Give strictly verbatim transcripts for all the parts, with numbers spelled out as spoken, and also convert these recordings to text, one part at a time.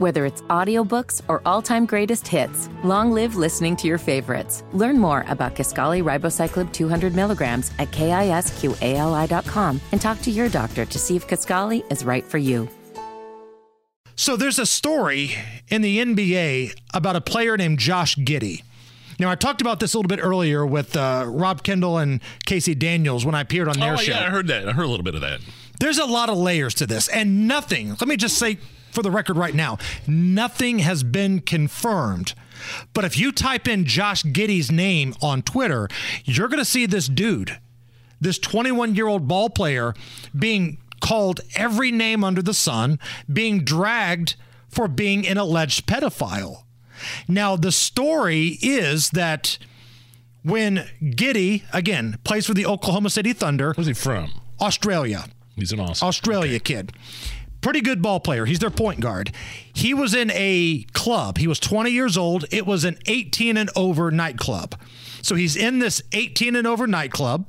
Whether it's audiobooks or all-time greatest hits, long live listening to your favorites. Learn more about Kaskali Ribocyclob two hundred milligrams at kisqali dot com and talk to your doctor to see if Kaskali is right for you. So there's a story in the N B A about a player named Josh Giddey. Now, I talked about this a little bit earlier with uh, Rob Kendall and Casey Daniels when I appeared on their oh, show. Oh, yeah, I heard that. I heard a little bit of that. There's a lot of layers to this, and nothing, let me just say for the record right now, nothing has been confirmed. But if you type in Josh Giddey's name on Twitter, you're going to see this dude, this twenty-one-year-old ball player, being called every name under the sun, being dragged for being an alleged pedophile. Now, the story is that when Giddey, again, plays for the Oklahoma City Thunder. Where's he from? Australia. He's an awesome Australia okay. kid. Pretty good ball player. He's their point guard. He was in a club. He was twenty years old. It was an eighteen and over nightclub. So he's in this eighteen and over nightclub,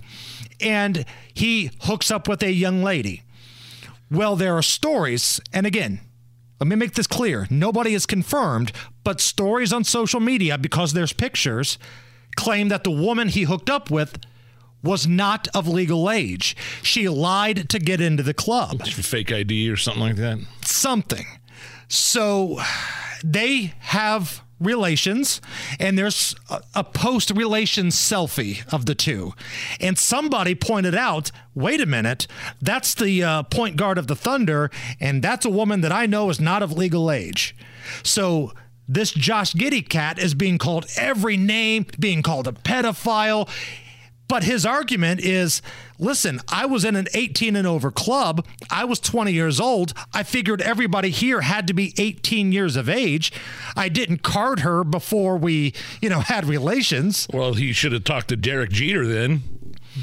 and he hooks up with a young lady. Well, there are stories, and again, let me make this clear. Nobody is confirmed, but stories on social media, because there's pictures, claim that the woman he hooked up with was not of legal age. She lied to get into the club. Fake I D or something like that? Something. So they have relations, and there's a, a post-relation selfie of the two. And somebody pointed out, wait a minute, that's the uh, point guard of the Thunder, and that's a woman that I know is not of legal age. So this Josh Giddey cat is being called every name, being called a pedophile. But his argument is, listen, I was in an eighteen and over club. I was twenty years old. I figured everybody here had to be eighteen years of age. I didn't card her before we, you know, had relations. Well, he should have talked to Derek Jeter then.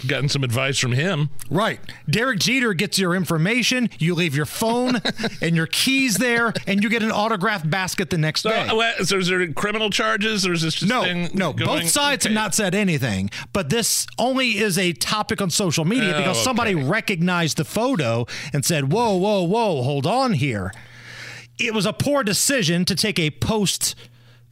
Gotten some advice from him. Right. Derek Jeter gets your information. You leave your phone and your keys there, and you get an autographed basket the next so, day. So is there criminal charges, or is this just no, thing No, going? Both sides okay. have not said anything, but this only is a topic on social media oh, because okay. somebody recognized the photo and said, whoa, whoa, whoa, hold on here. It was a poor decision to take a post-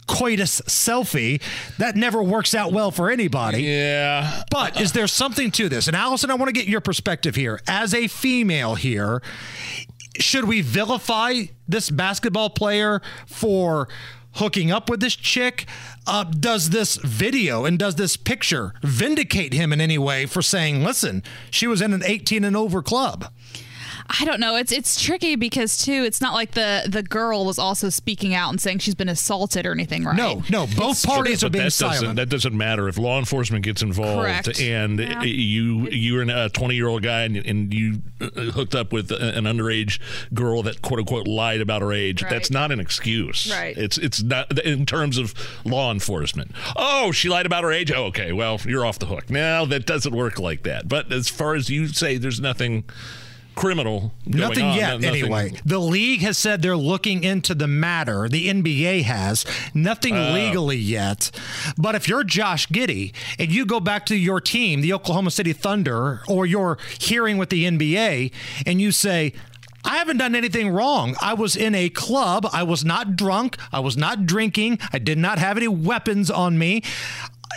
coitus selfie. That never works out well for anybody. Yeah. But is there something to this? And Allison, I want to get your perspective here. As a female here, should we vilify this basketball player for hooking up with this chick? Uh, does this video and does this picture vindicate him in any way for saying, listen, she was in an eighteen and over club? I don't know. It's it's tricky because, too, it's not like the, the girl was also speaking out and saying she's been assaulted or anything, right? No, no. Both parties are being silent. That doesn't matter. If law enforcement gets involved Correct. and yeah. you, you're a twenty-year-old guy and, and you hooked up with an underage girl that, quote-unquote, lied about her age, right. that's not an excuse. Right. It's, it's not in terms of law enforcement. Oh, she lied about her age? Oh, okay. Well, you're off the hook. No, that doesn't work like that. But as far as you say, there's nothing criminal going nothing on. yet no, nothing. Anyway, the league has said they're looking into the matter. The N B A has nothing uh, legally yet, but if you're Josh Giddey and you go back to your team, the Oklahoma City Thunder, or your hearing with the N B A, and you say, I haven't done anything wrong. I was in a club. I was not drunk. I was not drinking. I did not have any weapons on me.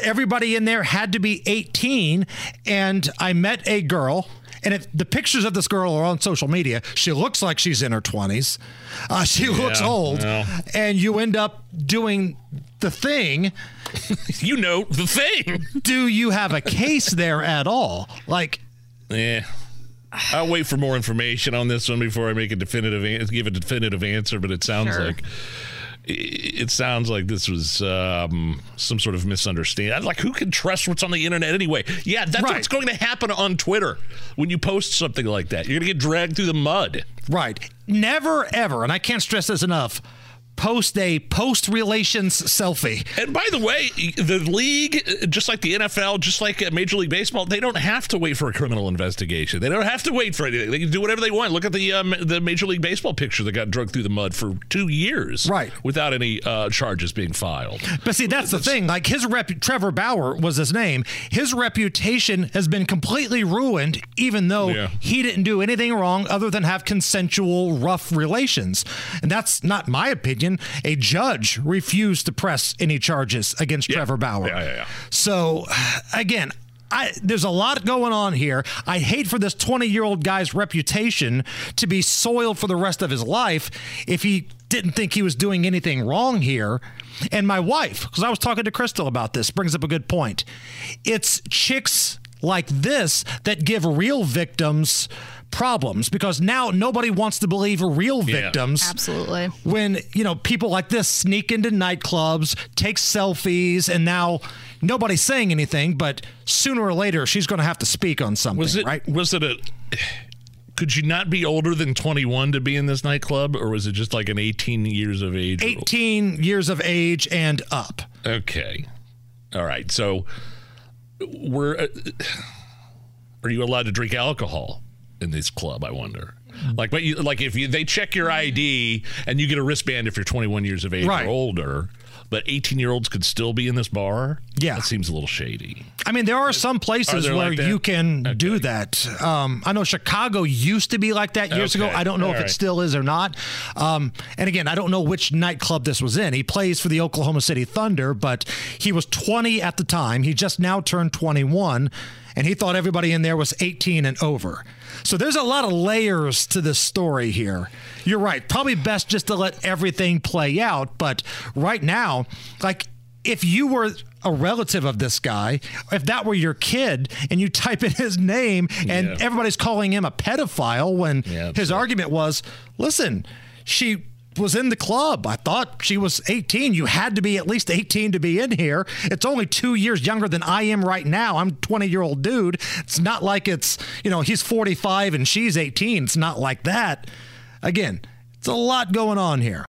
Everybody in there had to be eighteen, and I met a girl. And if the pictures of this girl are on social media, she looks like she's in her twenties. Uh, she yeah, looks old. No. And you end up doing the thing. You know, the thing. Do you have a case there at all? Like, yeah. I'll wait for more information on this one before I make a definitive an- give a definitive answer. But it sounds sure. like it sounds like this was um, some sort of misunderstanding. Like, who can trust what's on the internet anyway? Yeah, that's right. What's going to happen on Twitter when you post something like that. You're going to get dragged through the mud. Right. Never, ever, and I can't stress this enough, post a post-relations selfie. And by the way, the league, just like the N F L, just like Major League Baseball, they don't have to wait for a criminal investigation. They don't have to wait for anything. They can do whatever they want. Look at the um, the Major League Baseball picture that got dragged through the mud for two years, right, without any uh, charges being filed. But see, that's, that's the thing. Like his rep, Trevor Bauer was his name. His reputation has been completely ruined, even though yeah. he didn't do anything wrong other than have consensual rough relations. And that's not my opinion. A judge refused to press any charges against yeah. Trevor Bauer. Yeah, yeah, yeah. So, again, I, there's a lot going on here. I hate for this twenty-year-old guy's reputation to be soiled for the rest of his life if he didn't think he was doing anything wrong here. And my wife, because I was talking to Crystal about this, brings up a good point. It's chicks like this that give real victims problems, because now nobody wants to believe real victims. Yeah. Absolutely. When, you know, people like this sneak into nightclubs, take selfies, and now nobody's saying anything, but sooner or later she's going to have to speak on something. Was it, right? Was it a... Could you not be older than twenty-one to be in this nightclub, or was it just like an eighteen years of age? eighteen rule? Years of age and up. Okay. All right. So we're... Uh, are you allowed to drink alcohol in this club, I wonder? Like, but you, like if you, they check your I D and you get a wristband if you're twenty-one years of age right. or older, but eighteen-year-olds could still be in this bar? Yeah. That seems a little shady. I mean, there are some places are where like you can okay. do that. Um, I know Chicago used to be like that years okay. ago. I don't know All if right. it still is or not. Um, and again, I don't know which nightclub this was in. He plays for the Oklahoma City Thunder, but he was twenty at the time. He just now turned twenty-one, and he thought everybody in there was eighteen and over. So there's a lot of layers to this story here. You're right. Probably best just to let everything play out. But right now, like if you were a relative of this guy, if that were your kid and you type in his name and yeah. everybody's calling him a pedophile when yeah, his argument was, listen, she was in the club. I thought she was eighteen. You had to be at least eighteen to be in here. It's only two years younger than I am right now. I'm a twenty-year-old dude. It's not like it's, you know, he's forty-five and she's eighteen. It's not like that. Again, it's a lot going on here.